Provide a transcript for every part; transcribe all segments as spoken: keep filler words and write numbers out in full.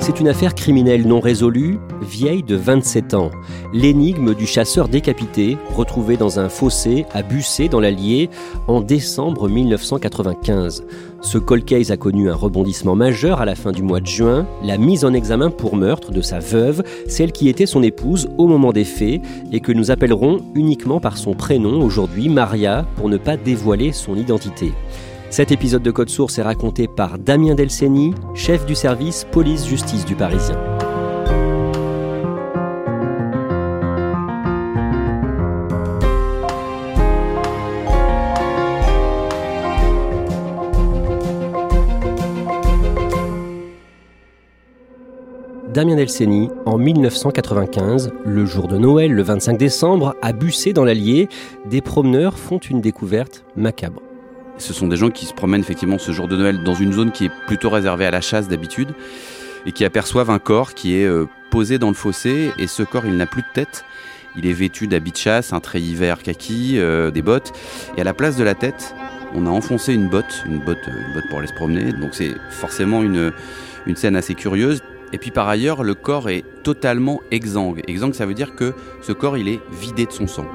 C'est une affaire criminelle non résolue, vieille de vingt-sept ans. L'énigme du chasseur décapité, retrouvé dans un fossé à Busset dans l'Allier en décembre dix-neuf cent quatre-vingt-quinze. Ce cold case a connu un rebondissement majeur à la fin du mois de juin, la mise en examen pour meurtre de sa veuve, celle qui était son épouse au moment des faits et que nous appellerons uniquement par son prénom aujourd'hui, Maria, pour ne pas dévoiler son identité. Cet épisode de Code Source est raconté par Damien Delseny, chef du service police-justice du Parisien. Damien Delseny, en dix-neuf cent quatre-vingt-quinze, le jour de Noël, le vingt-cinq décembre, à Busset dans l'Allier, des promeneurs font une découverte macabre. Ce sont des gens qui se promènent effectivement ce jour de Noël dans une zone qui est plutôt réservée à la chasse d'habitude et qui aperçoivent un corps qui est posé dans le fossé, et ce corps, il n'a plus de tête. Il est vêtu d'habits de chasse, un treillis vert kaki, euh, des bottes, et à la place de la tête, on a enfoncé une botte, une botte, une botte pour aller se promener, donc c'est forcément une, une scène assez curieuse. Et puis par ailleurs, le corps est totalement exsangue. Exsangue, ça veut dire que ce corps, il est vidé de son sang.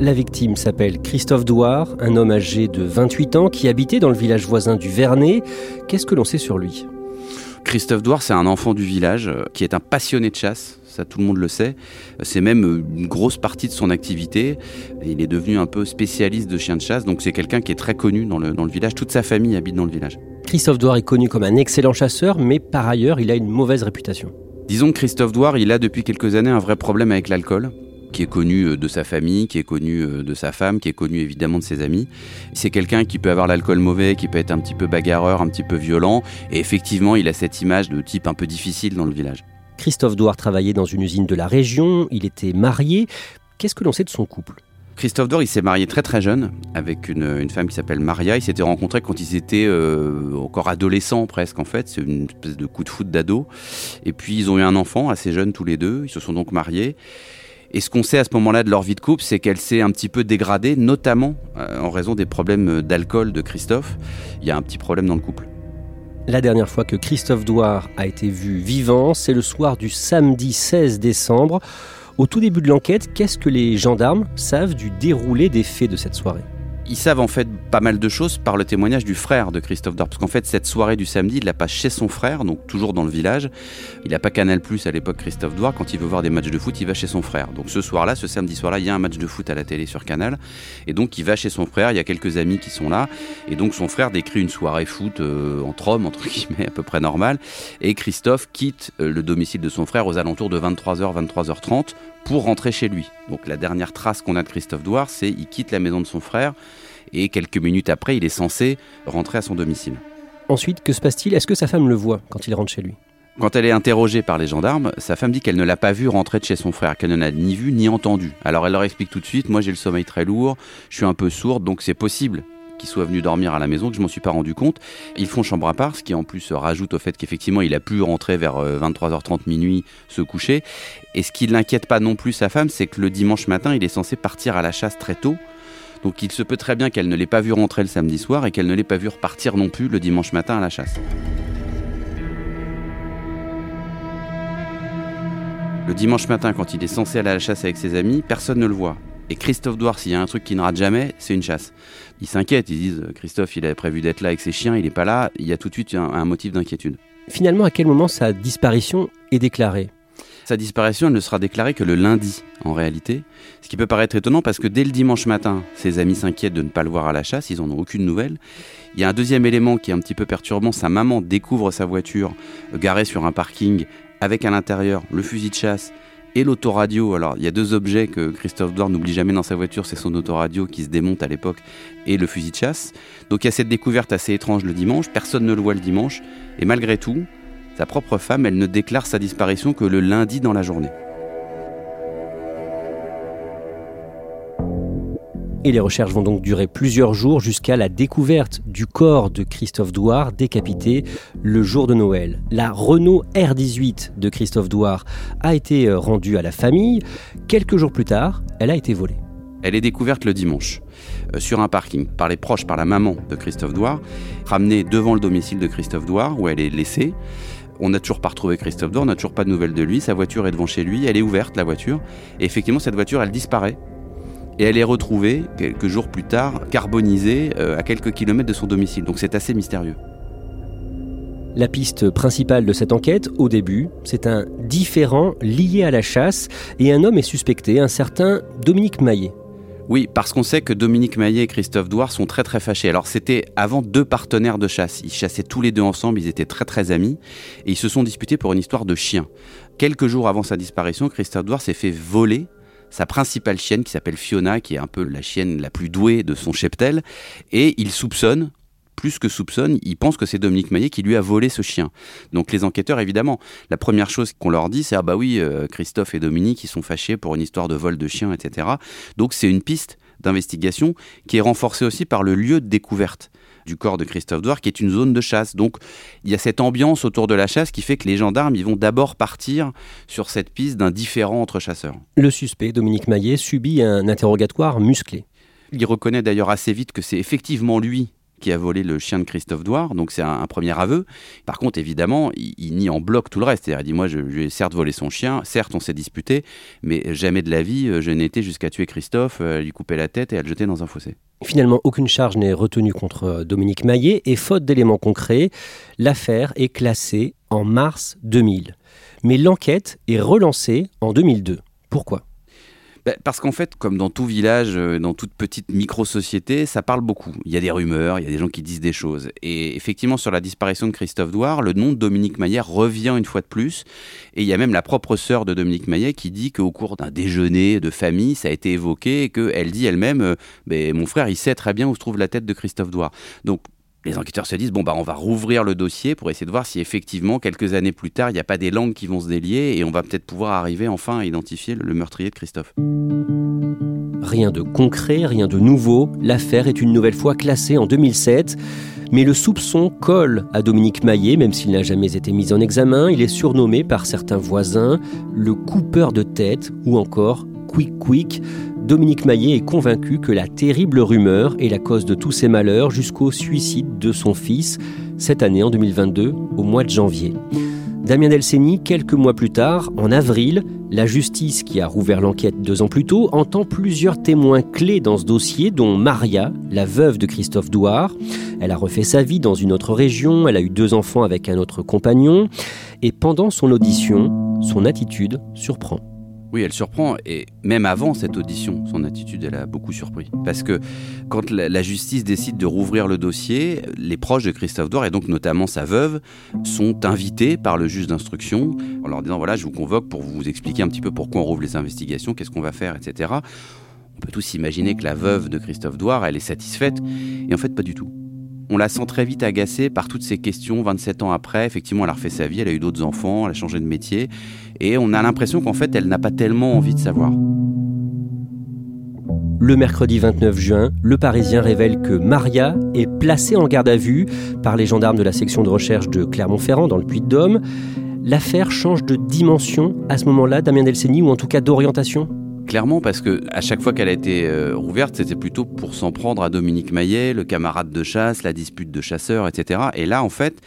La victime s'appelle Christophe Douard, un homme âgé de vingt-huit ans qui habitait dans le village voisin du Vernet. Qu'est-ce que l'on sait sur lui ? Christophe Douard, c'est un enfant du village qui est un passionné de chasse, ça tout le monde le sait. C'est même une grosse partie de son activité. Il est devenu un peu spécialiste de chiens de chasse, donc c'est quelqu'un qui est très connu dans le, dans le village. Toute sa famille habite dans le village. Christophe Douard est connu comme un excellent chasseur, mais par ailleurs, il a une mauvaise réputation. Disons que Christophe Douard, il a depuis quelques années un vrai problème avec l'alcool, qui est connu de sa famille, qui est connu de sa femme, qui est connu évidemment de ses amis. C'est quelqu'un qui peut avoir l'alcool mauvais, qui peut être un petit peu bagarreur, un petit peu violent. Et effectivement, il a cette image de type un peu difficile dans le village. Christophe Douard travaillait dans une usine de la région, il était marié. Qu'est-ce que l'on sait de son couple ? Christophe Douard, il s'est marié très très jeune avec une, une femme qui s'appelle Maria. Ils s'étaient rencontrés quand ils étaient euh, encore adolescents presque en fait. C'est une espèce de coup de foudre d'ado. Et puis ils ont eu un enfant assez jeune tous les deux. Ils se sont donc mariés. Et ce qu'on sait à ce moment-là de leur vie de couple, c'est qu'elle s'est un petit peu dégradée, notamment en raison des problèmes d'alcool de Christophe. Il y a un petit problème dans le couple. La dernière fois que Christophe Douard a été vu vivant, c'est le soir du samedi seize décembre. Au tout début de l'enquête, qu'est-ce que les gendarmes savent du déroulé des faits de cette soirée ? Ils savent en fait pas mal de choses par le témoignage du frère de Christophe Douard, parce qu'en fait cette soirée du samedi, il la passe chez son frère, donc toujours dans le village. Il n'a pas Canal plus, à l'époque Christophe Douard, quand il veut voir des matchs de foot, il va chez son frère. Donc ce soir-là, ce samedi soir-là, il y a un match de foot à la télé sur Canal, et donc il va chez son frère, il y a quelques amis qui sont là, et donc son frère décrit une soirée foot euh, entre hommes, entre guillemets, à peu près normale, et Christophe quitte euh, le domicile de son frère aux alentours de vingt-trois heures, vingt-trois heures trente, pour rentrer chez lui. Donc la dernière trace qu'on a de Christophe Douard, c'est qu'il quitte la maison de son frère et quelques minutes après, il est censé rentrer à son domicile. Ensuite, que se passe-t-il ? Est-ce que sa femme le voit quand il rentre chez lui ? Quand elle est interrogée par les gendarmes, sa femme dit qu'elle ne l'a pas vu rentrer de chez son frère, qu'elle ne l'a ni vu ni entendu. Alors elle leur explique tout de suite, moi j'ai le sommeil très lourd, je suis un peu sourde, donc c'est possible qu'il soit venu dormir à la maison, que je ne m'en suis pas rendu compte. Ils font chambre à part, ce qui en plus rajoute au fait qu'effectivement il a pu rentrer vers vingt-trois heures trente, minuit, se coucher. Et ce qui ne l'inquiète pas non plus sa femme, c'est que le dimanche matin, il est censé partir à la chasse très tôt. Donc il se peut très bien qu'elle ne l'ait pas vu rentrer le samedi soir et qu'elle ne l'ait pas vu repartir non plus le dimanche matin à la chasse. Le dimanche matin, quand il est censé aller à la chasse avec ses amis, personne ne le voit. Et Christophe Douard, s'il y a un truc qu'il ne rate jamais, c'est une chasse. Ils s'inquiètent, ils disent « Christophe, il avait prévu d'être là avec ses chiens, il n'est pas là », il y a tout de suite un, un motif d'inquiétude. Finalement, à quel moment sa disparition est déclarée ? Sa disparition, elle ne sera déclarée que le lundi, en réalité. Ce qui peut paraître étonnant parce que dès le dimanche matin, ses amis s'inquiètent de ne pas le voir à la chasse, ils n'en ont aucune nouvelle. Il y a un deuxième élément qui est un petit peu perturbant, sa maman découvre sa voiture garée sur un parking avec à l'intérieur le fusil de chasse et l'autoradio. Alors, il y a deux objets que Christophe Douard n'oublie jamais dans sa voiture, c'est son autoradio qui se démonte à l'époque et le fusil de chasse. Donc il y a cette découverte assez étrange le dimanche, personne ne le voit le dimanche et malgré tout, sa propre femme, elle ne déclare sa disparition que le lundi dans la journée. Et les recherches vont donc durer plusieurs jours jusqu'à la découverte du corps de Christophe Douard décapité le jour de Noël. La Renault R dix-huit de Christophe Douard a été rendue à la famille. Quelques jours plus tard, elle a été volée. Elle est découverte le dimanche, euh, sur un parking, par les proches, par la maman de Christophe Douard, ramenée devant le domicile de Christophe Douard où elle est laissée. On n'a toujours pas retrouvé Christophe Douard, on n'a toujours pas de nouvelles de lui, sa voiture est devant chez lui, elle est ouverte la voiture, et effectivement cette voiture elle disparaît, et elle est retrouvée quelques jours plus tard, carbonisée euh, à quelques kilomètres de son domicile, donc c'est assez mystérieux. La piste principale de cette enquête, au début, c'est un différend lié à la chasse, et un homme est suspecté, un certain Dominique Maillet. Oui, parce qu'on sait que Dominique Maillet et Christophe Douard sont très très fâchés. Alors c'était avant deux partenaires de chasse. Ils chassaient tous les deux ensemble, ils étaient très très amis. Et ils se sont disputés pour une histoire de chien. Quelques jours avant sa disparition, Christophe Douard s'est fait voler sa principale chienne qui s'appelle Fiona, qui est un peu la chienne la plus douée de son cheptel. Et il soupçonne, plus que soupçonne, il pense que c'est Dominique Maillet qui lui a volé ce chien. Donc les enquêteurs, évidemment, la première chose qu'on leur dit, c'est « Ah bah oui, euh, Christophe et Dominique, ils sont fâchés pour une histoire de vol de chien, et cetera » Donc c'est une piste d'investigation qui est renforcée aussi par le lieu de découverte du corps de Christophe Douard, qui est une zone de chasse. Donc il y a cette ambiance autour de la chasse qui fait que les gendarmes, ils vont d'abord partir sur cette piste d'un différend entre chasseurs. Le suspect, Dominique Maillet, subit un interrogatoire musclé. Il reconnaît d'ailleurs assez vite que c'est effectivement lui qui a volé le chien de Christophe Douard, donc c'est un, un premier aveu. Par contre, évidemment, il, il nie en bloc tout le reste. C'est-à-dire, il dit, moi, je, je lui ai certes volé son chien, certes, on s'est disputé, mais jamais de la vie, je n'ai été jusqu'à tuer Christophe, à lui couper la tête et à le jeter dans un fossé. Finalement, aucune charge n'est retenue contre Dominique Maillet, et faute d'éléments concrets, l'affaire est classée en mars deux mille. Mais l'enquête est relancée en deux mille deux. Pourquoi ? Parce qu'en fait, comme dans tout village, dans toute petite micro-société, ça parle beaucoup. Il y a des rumeurs, il y a des gens qui disent des choses. Et effectivement, sur la disparition de Christophe Douard, le nom de Dominique Maillet revient une fois de plus. Et il y a même la propre sœur de Dominique Maillet qui dit qu'au cours d'un déjeuner de famille, ça a été évoqué et qu'elle dit elle-même bah, « Mon frère, il sait très bien où se trouve la tête de Christophe Douard. » Donc, les enquêteurs se disent, bon, bah, on va rouvrir le dossier pour essayer de voir si effectivement, quelques années plus tard, il n'y a pas des langues qui vont se délier et on va peut-être pouvoir arriver enfin à identifier le meurtrier de Christophe. Rien de concret, rien de nouveau. L'affaire est une nouvelle fois classée en deux mille sept. Mais le soupçon colle à Dominique Maillet, même s'il n'a jamais été mis en examen. Il est surnommé par certains voisins le coupeur de tête ou encore Quick Quick. Dominique Maillet est convaincu que la terrible rumeur est la cause de tous ses malheurs jusqu'au suicide de son fils, cette année en deux mille vingt-deux, au mois de janvier. Damien Delseny, quelques mois plus tard, en avril, la justice qui a rouvert l'enquête deux ans plus tôt entend plusieurs témoins clés dans ce dossier, dont Maria, la veuve de Christophe Douard. Elle a refait sa vie dans une autre région, elle a eu deux enfants avec un autre compagnon. Et pendant son audition, son attitude surprend. Oui, elle surprend, et même avant cette audition, son attitude, elle a beaucoup surpris. Parce que quand la justice décide de rouvrir le dossier, les proches de Christophe Douard, et donc notamment sa veuve, sont invités par le juge d'instruction en leur disant « Voilà, je vous convoque pour vous expliquer un petit peu pourquoi on rouvre les investigations, qu'est-ce qu'on va faire, et cetera » On peut tous imaginer que la veuve de Christophe Douard, elle est satisfaite, et en fait, pas du tout. On la sent très vite agacée par toutes ces questions, vingt-sept ans après, effectivement elle a refait sa vie, elle a eu d'autres enfants, elle a changé de métier, et on a l'impression qu'en fait elle n'a pas tellement envie de savoir. Le mercredi vingt-neuf juin, le Parisien révèle que Maria est placée en garde à vue par les gendarmes de la section de recherche de Clermont-Ferrand dans le Puy-de-Dôme. L'affaire change de dimension à ce moment-là, Damien Delseny, ou en tout cas d'orientation ? Clermont, parce que à chaque fois qu'elle a été euh, rouverte, c'était plutôt pour s'en prendre à Dominique Maillet, le camarade de chasse, la dispute de chasseurs, et cetera. Et là, en fait,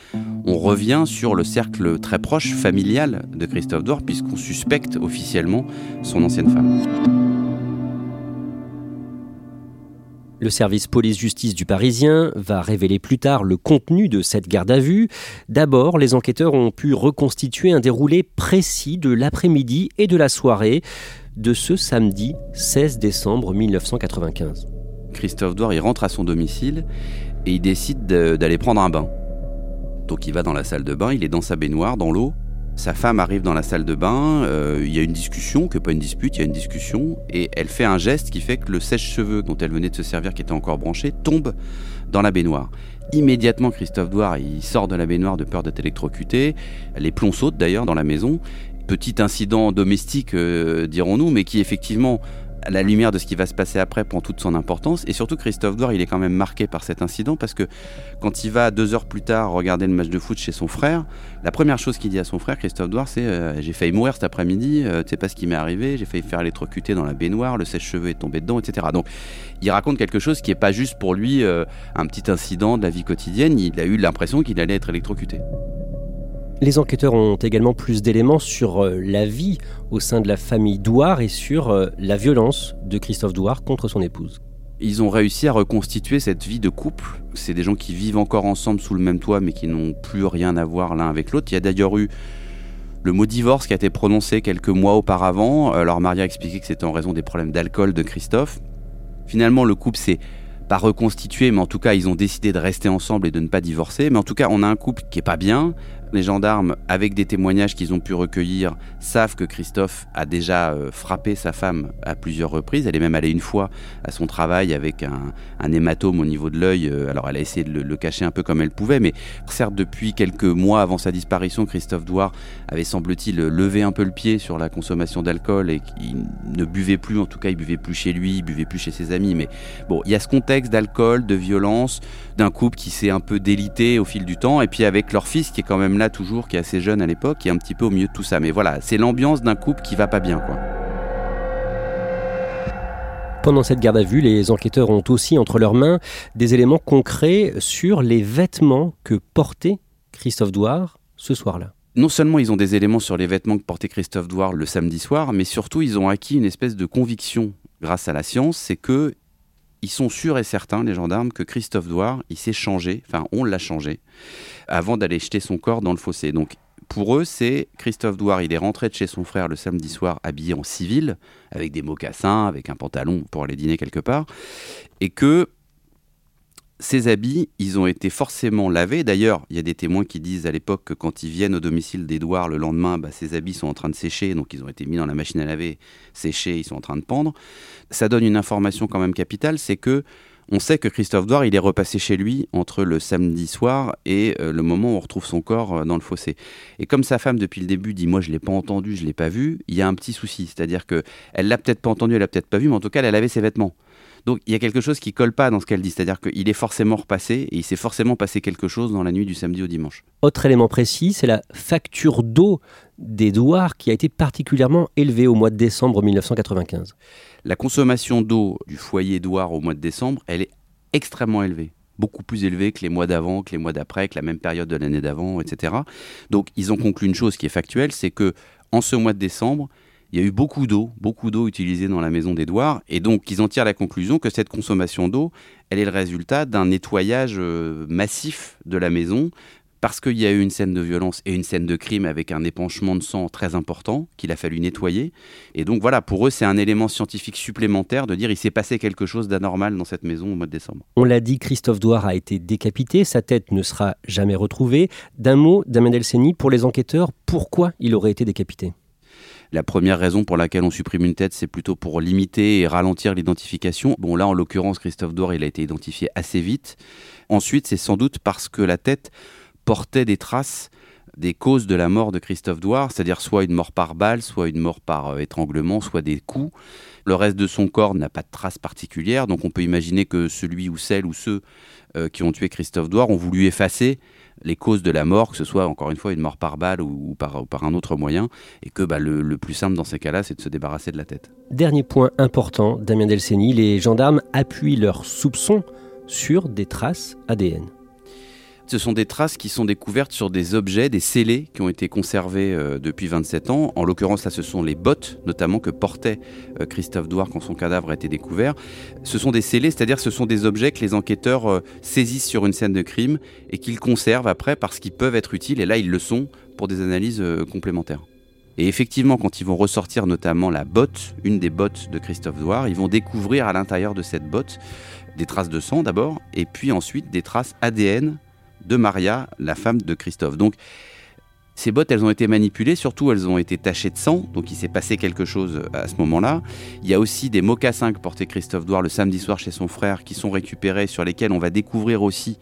on revient sur le cercle très proche, familial de Christophe Douard, puisqu'on suspecte officiellement son ancienne femme. Le service police-justice du Parisien va révéler plus tard le contenu de cette garde à vue. D'abord, les enquêteurs ont pu reconstituer un déroulé précis de l'après-midi et de la soirée de ce samedi seize décembre mille neuf cent quatre-vingt-quinze. Christophe Douard, il rentre à son domicile et il décide d'aller prendre un bain. Donc il va dans la salle de bain, il est dans sa baignoire, dans l'eau. Sa femme arrive dans la salle de bain, euh, il y a une discussion, que pas une dispute, il y a une discussion, et elle fait un geste qui fait que le sèche-cheveux dont elle venait de se servir, qui était encore branché, tombe dans la baignoire. Immédiatement, Christophe Douard, il sort de la baignoire de peur d'être électrocuté. Les plombs sautent d'ailleurs dans la maison. Petit incident domestique, euh, dirons-nous, mais qui effectivement, à la lumière de ce qui va se passer après, prend toute son importance. Et surtout, Christophe Douard, il est quand même marqué par cet incident, parce que quand il va deux heures plus tard regarder le match de foot chez son frère, la première chose qu'il dit à son frère, Christophe Douard, c'est euh, « j'ai failli mourir cet après-midi, euh, tu sais pas ce qui m'est arrivé, j'ai failli faire électrocuter dans la baignoire, le sèche-cheveux est tombé dedans, et cetera » Donc, il raconte quelque chose qui n'est pas juste pour lui euh, un petit incident de la vie quotidienne, il a eu l'impression qu'il allait être électrocuté. Les enquêteurs ont également plus d'éléments sur la vie au sein de la famille Douard et sur la violence de Christophe Douard contre son épouse. Ils ont réussi à reconstituer cette vie de couple. C'est des gens qui vivent encore ensemble sous le même toit, mais qui n'ont plus rien à voir l'un avec l'autre. Il y a d'ailleurs eu le mot divorce qui a été prononcé quelques mois auparavant. Leur mari a expliqué que c'était en raison des problèmes d'alcool de Christophe. Finalement, le couple s'est pas reconstitué, mais en tout cas, ils ont décidé de rester ensemble et de ne pas divorcer. Mais en tout cas, on a un couple qui est pas bien. Les gendarmes, avec des témoignages qu'ils ont pu recueillir, savent que Christophe a déjà euh, frappé sa femme à plusieurs reprises. Elle est même allée une fois à son travail avec un, un hématome au niveau de l'œil. Alors elle a essayé de le, le cacher un peu comme elle pouvait, mais certes, depuis quelques mois avant sa disparition, Christophe Douard avait, semble-t-il, levé un peu le pied sur la consommation d'alcool et qu'il ne buvait plus, en tout cas il buvait plus chez lui, il buvait plus chez ses amis. Mais bon, il y a ce contexte d'alcool, de violence, d'un couple qui s'est un peu délité au fil du temps, et puis avec leur fils qui est quand même là toujours, qui est assez jeune à l'époque, qui est un petit peu au milieu de tout ça. Mais voilà, c'est l'ambiance d'un couple qui va pas bien, quoi. Pendant cette garde à vue, les enquêteurs ont aussi entre leurs mains des éléments concrets sur les vêtements que portait Christophe Douard ce soir-là. Non seulement ils ont des éléments sur les vêtements que portait Christophe Douard le samedi soir, mais surtout ils ont acquis une espèce de conviction grâce à la science, c'est que ils sont sûrs et certains, les gendarmes, que Christophe Douard, il s'est changé, enfin on l'a changé, avant d'aller jeter son corps dans le fossé. Donc pour eux, c'est Christophe Douard, il est rentré de chez son frère le samedi soir habillé en civil, avec des mocassins, avec un pantalon pour aller dîner quelque part, et que ces habits, ils ont été forcément lavés. D'ailleurs, il y a des témoins qui disent à l'époque que quand ils viennent au domicile d'Edouard le lendemain, bah, ces habits sont en train de sécher, donc ils ont été mis dans la machine à laver, séchés, ils sont en train de pendre. Ça donne une information quand même capitale, c'est que on sait que Christophe Douard, il est repassé chez lui entre le samedi soir et le moment où on retrouve son corps dans le fossé. Et comme sa femme, depuis le début, dit « moi, je ne l'ai pas entendu, je ne l'ai pas vu », il y a un petit souci. C'est-à-dire qu'elle ne l'a peut-être pas entendu, elle ne l'a peut-être pas vu, mais en tout cas, elle a lavé ses vêtements. Donc, il y a quelque chose qui ne colle pas dans ce qu'elle dit. C'est-à-dire qu'il est forcément repassé et il s'est forcément passé quelque chose dans la nuit du samedi au dimanche. Autre élément précis, c'est la facture d'eau d'Edouard qui a été particulièrement élevée au mois de décembre mille neuf cent quatre-vingt-quinze. La consommation d'eau du foyer Douard au mois de décembre, elle est extrêmement élevée. Beaucoup plus élevée que les mois d'avant, que les mois d'après, que la même période de l'année d'avant, et cetera. Donc, ils ont conclu une chose qui est factuelle, c'est que en ce mois de décembre, il y a eu beaucoup d'eau, beaucoup d'eau utilisée dans la maison d'Edouard, et donc ils en tirent la conclusion que cette consommation d'eau, elle est le résultat d'un nettoyage massif de la maison, parce qu'il y a eu une scène de violence et une scène de crime avec un épanchement de sang très important qu'il a fallu nettoyer. Et donc voilà, pour eux, c'est un élément scientifique supplémentaire de dire il s'est passé quelque chose d'anormal dans cette maison au mois de décembre. On l'a dit, Christophe Douard a été décapité, sa tête ne sera jamais retrouvée. D'un mot, Damien Delseny, pour les enquêteurs, pourquoi il aurait été décapité ? La première raison pour laquelle on supprime une tête, c'est plutôt pour limiter et ralentir l'identification. Bon, là, en l'occurrence, Christophe Douard, il a été identifié assez vite. Ensuite, c'est sans doute parce que la tête portait des traces des causes de la mort de Christophe Douard, c'est-à-dire soit une mort par balle, soit une mort par étranglement, soit des coups. Le reste de son corps n'a pas de traces particulières, donc on peut imaginer que celui ou celle ou ceux qui ont tué Christophe Douard ont voulu effacer les causes de la mort, que ce soit encore une fois une mort par balle ou, ou, par, ou par un autre moyen, et que bah, le, le plus simple dans ces cas-là, c'est de se débarrasser de la tête. Dernier point important, Damien Delseny, les gendarmes appuient leurs soupçons sur des traces A D N. Ce sont des traces qui sont découvertes sur des objets, des scellés qui ont été conservés euh, depuis vingt-sept ans. En l'occurrence, là, ce sont les bottes, notamment, que portait euh, Christophe Douard quand son cadavre a été découvert. Ce sont des scellés, c'est-à-dire ce sont des objets que les enquêteurs euh, saisissent sur une scène de crime et qu'ils conservent après parce qu'ils peuvent être utiles. Et là, ils le sont pour des analyses euh, complémentaires. Et effectivement, quand ils vont ressortir notamment la botte, une des bottes de Christophe Douard, ils vont découvrir à l'intérieur de cette botte des traces de sang d'abord, et puis ensuite des traces A D N de Maria, la femme de Christophe. Donc, ces bottes, elles ont été manipulées, surtout elles ont été tachées de sang, donc il s'est passé quelque chose à ce moment-là. Il y a aussi des mocassins que portait Christophe Douard le samedi soir chez son frère, qui sont récupérés, sur lesquels on va découvrir aussi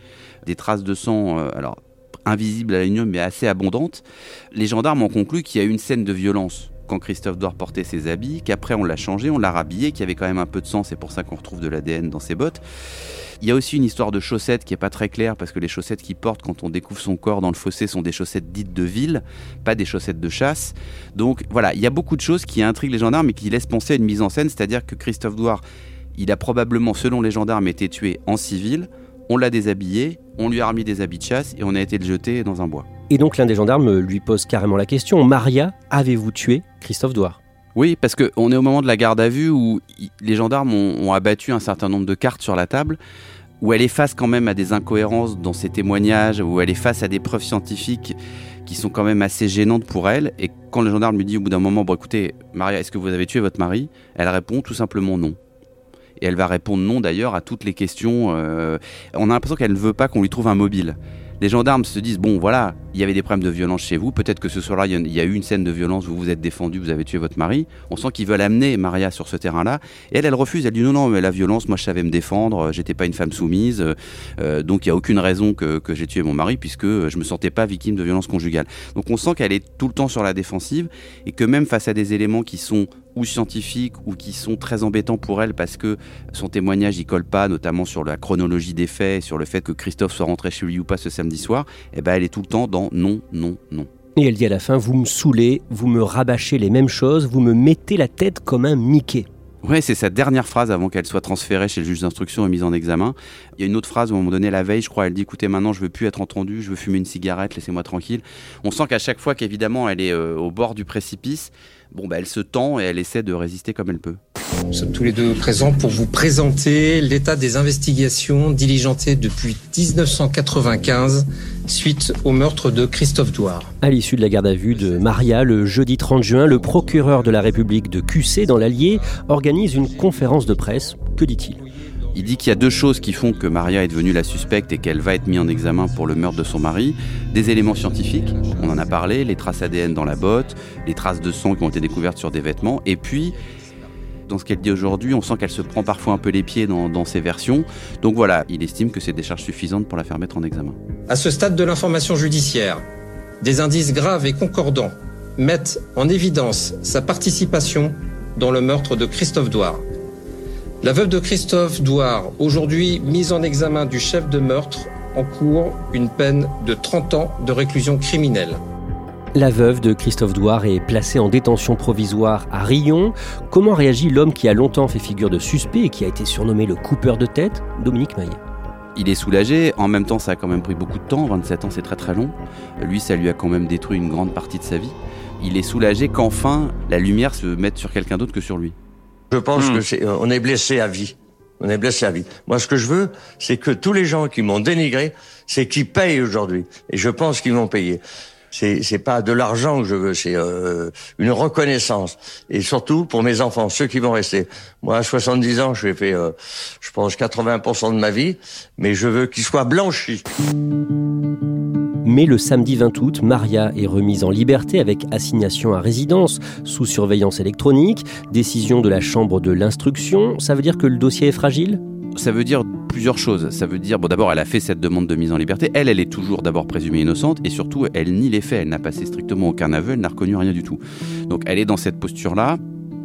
des traces de sang, euh, alors invisibles à l'œil nu, mais assez abondantes. Les gendarmes ont conclu qu'il y a eu une scène de violence quand Christophe Douard portait ses habits, qu'après on l'a changé, on l'a rhabillé, qu'il y avait quand même un peu de sang, c'est pour ça qu'on retrouve de l'A D N dans ses bottes. Il y a aussi une histoire de chaussettes qui n'est pas très claire, parce que les chaussettes qu'il porte quand on découvre son corps dans le fossé sont des chaussettes dites de ville, pas des chaussettes de chasse. Donc voilà, il y a beaucoup de choses qui intriguent les gendarmes et qui laissent penser à une mise en scène, c'est-à-dire que Christophe Douard, il a probablement, selon les gendarmes, été tué en civil, on l'a déshabillé, on lui a remis des habits de chasse et on a été le jeter dans un bois. Et donc l'un des gendarmes lui pose carrément la question « Maria, avez-vous tué Christophe Douard ?» Oui, parce qu'on est au moment de la garde à vue où les gendarmes ont, ont abattu un certain nombre de cartes sur la table, où elle est face quand même à des incohérences dans ses témoignages, où elle est face à des preuves scientifiques qui sont quand même assez gênantes pour elle. Et quand le gendarme lui dit au bout d'un moment « Bon, écoutez, Maria, est-ce que vous avez tué votre mari ?» Elle répond tout simplement « Non ». Et elle va répondre non d'ailleurs à toutes les questions. Euh, on a l'impression qu'elle ne veut pas qu'on lui trouve un mobile. Les gendarmes se disent, bon voilà, il y avait des problèmes de violence chez vous, peut-être que ce soir-là, il y a eu une scène de violence où vous vous êtes défendu, vous avez tué votre mari. On sent qu'ils veulent amener Maria sur ce terrain-là. Et elle, elle refuse, elle dit non, non, mais la violence, moi je savais me défendre, j'étais pas une femme soumise, euh, donc il n'y a aucune raison que, que j'ai tué mon mari puisque je me sentais pas victime de violence conjugale. Donc on sent qu'elle est tout le temps sur la défensive et que même face à des éléments qui sont ou scientifiques ou qui sont très embêtants pour elle parce que son témoignage n'y colle pas, notamment sur la chronologie des faits, sur le fait que Christophe soit rentré chez lui ou pas ce samedi soir, eh ben elle est tout le temps dans non, non, non. Et elle dit à la fin, vous me saoulez, vous me rabâchez les mêmes choses, vous me mettez la tête comme un Mickey. Ouais, c'est sa dernière phrase avant qu'elle soit transférée chez le juge d'instruction et mise en examen. Il y a une autre phrase où à un moment donné, la veille, je crois, elle dit « Écoutez, maintenant, je veux plus être entendue, je veux fumer une cigarette, laissez-moi tranquille. » On sent qu'à chaque fois qu'évidemment, elle est euh, au bord du précipice, bon, bah, elle se tend et elle essaie de résister comme elle peut. Nous sommes tous les deux présents pour vous présenter l'état des investigations diligentées depuis dix-neuf cent quatre-vingt-quinze suite au meurtre de Christophe Douard. À l'issue de la garde à vue de Maria, le jeudi trente juin, le procureur de la République de Q C dans l'Allier organise une conférence de presse. Que dit-il ? Il dit qu'il y a deux choses qui font que Maria est devenue la suspecte et qu'elle va être mise en examen pour le meurtre de son mari. Des éléments scientifiques, on en a parlé, les traces A D N dans la botte, les traces de sang qui ont été découvertes sur des vêtements, et puis... Dans ce qu'elle dit aujourd'hui, on sent qu'elle se prend parfois un peu les pieds dans, dans ses versions. Donc voilà, il estime que c'est des charges suffisantes pour la faire mettre en examen. À ce stade de l'information judiciaire, des indices graves et concordants mettent en évidence sa participation dans le meurtre de Christophe Douard. La veuve de Christophe Douard, aujourd'hui mise en examen du chef de meurtre, encourt une peine de trente ans de réclusion criminelle. La veuve de Christophe Douard est placée en détention provisoire à Rion. Comment réagit l'homme qui a longtemps fait figure de suspect et qui a été surnommé le coupeur de tête, Dominique Maillet ? Il est soulagé, en même temps ça a quand même pris beaucoup de temps, vingt-sept ans c'est très très long. Lui ça lui a quand même détruit une grande partie de sa vie. Il est soulagé qu'enfin la lumière se mette sur quelqu'un d'autre que sur lui. Je pense mmh. que c'est, on est blessé à vie. On est blessé à vie. Moi, ce que je veux, c'est que tous les gens qui m'ont dénigré, c'est qu'ils payent aujourd'hui. Et je pense qu'ils vont payer. C'est, c'est pas de l'argent que je veux, c'est euh, une reconnaissance. Et surtout pour mes enfants, ceux qui vont rester. Moi, à soixante-dix ans, je vais faire, euh, je pense, quatre-vingts pour cent de ma vie, mais je veux qu'ils soient blanchis. Mais le samedi vingt août, Maria est remise en liberté avec assignation à résidence, sous surveillance électronique, décision de la chambre de l'instruction. Ça veut dire que le dossier est fragile ? Ça veut dire plusieurs choses. Ça veut dire, bon, d'abord, elle a fait cette demande de mise en liberté. Elle, elle est toujours d'abord présumée innocente et surtout, elle nie les faits. Elle n'a passé strictement aucun aveu, elle n'a reconnu rien du tout. Donc, elle est dans cette posture-là.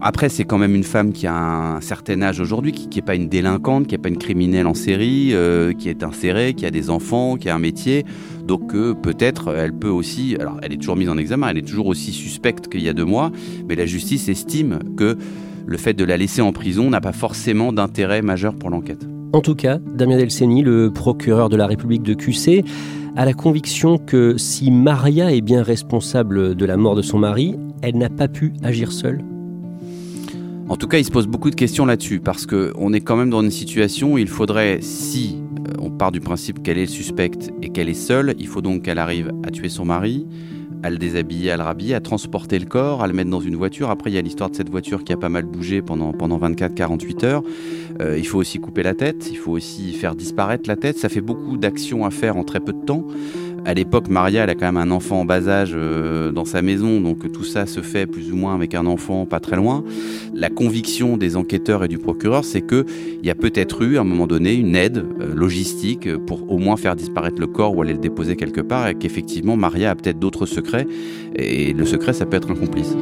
Après, c'est quand même une femme qui a un certain âge aujourd'hui, qui n'est pas une délinquante, qui n'est pas une criminelle en série, euh, qui est insérée, qui a des enfants, qui a un métier. Donc euh, peut-être, elle peut aussi... Alors, elle est toujours mise en examen, elle est toujours aussi suspecte qu'il y a deux mois, mais la justice estime que le fait de la laisser en prison n'a pas forcément d'intérêt majeur pour l'enquête. En tout cas, Damien Delseny, le procureur de la République de Q C, a la conviction que si Maria est bien responsable de la mort de son mari, elle n'a pas pu agir seule. En tout cas, il se pose beaucoup de questions là-dessus, parce qu'on est quand même dans une situation où il faudrait, si on part du principe qu'elle est suspecte et qu'elle est seule, il faut donc qu'elle arrive à tuer son mari, à le déshabiller, à le rhabiller, à transporter le corps, à le mettre dans une voiture. Après, il y a l'histoire de cette voiture qui a pas mal bougé pendant, pendant vingt-quatre à quarante-huit heures. Euh, il faut aussi couper la tête, il faut aussi faire disparaître la tête. Ça fait beaucoup d'actions à faire en très peu de temps. À l'époque, Maria, elle a quand même un enfant en bas âge euh, dans sa maison, donc tout ça se fait plus ou moins avec un enfant pas très loin. La conviction des enquêteurs et du procureur, c'est qu'il y a peut-être eu, à un moment donné, une aide euh, logistique pour au moins faire disparaître le corps ou aller le déposer quelque part, et qu'effectivement, Maria a peut-être d'autres secrets, et le secret, ça peut être un complice.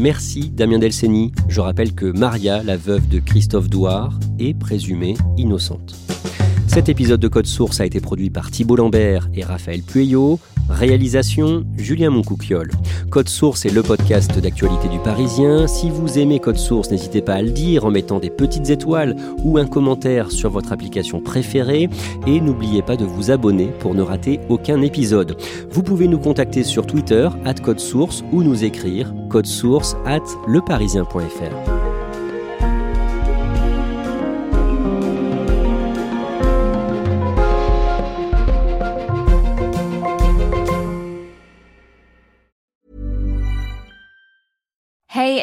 Merci Damien Delseny. Je rappelle que Maria, la veuve de Christophe Douard, est présumée innocente. Cet épisode de Code Source a été produit par Thibault Lambert et Raphaël Pueyo. Réalisation, Julien Moncouquiole. Code Source est le podcast d'actualité du Parisien. Si vous aimez Code Source, n'hésitez pas à le dire en mettant des petites étoiles ou un commentaire sur votre application préférée. Et n'oubliez pas de vous abonner pour ne rater aucun épisode. Vous pouvez nous contacter sur Twitter, arobase code source, ou nous écrire code source arobase leparisien point fr. Hey,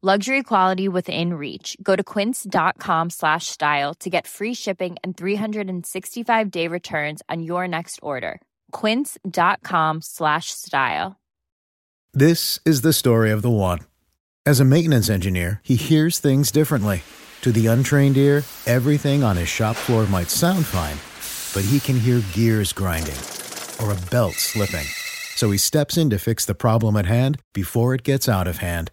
Luxury quality within reach. Go to quince.com slash style to get free shipping and three sixty-five day returns on your next order. Quince.com slash style. This is the story of the one. As a maintenance engineer, he hears things differently. To the untrained ear, everything on his shop floor might sound fine, but he can hear gears grinding or a belt slipping. So he steps in to fix the problem at hand before it gets out of hand.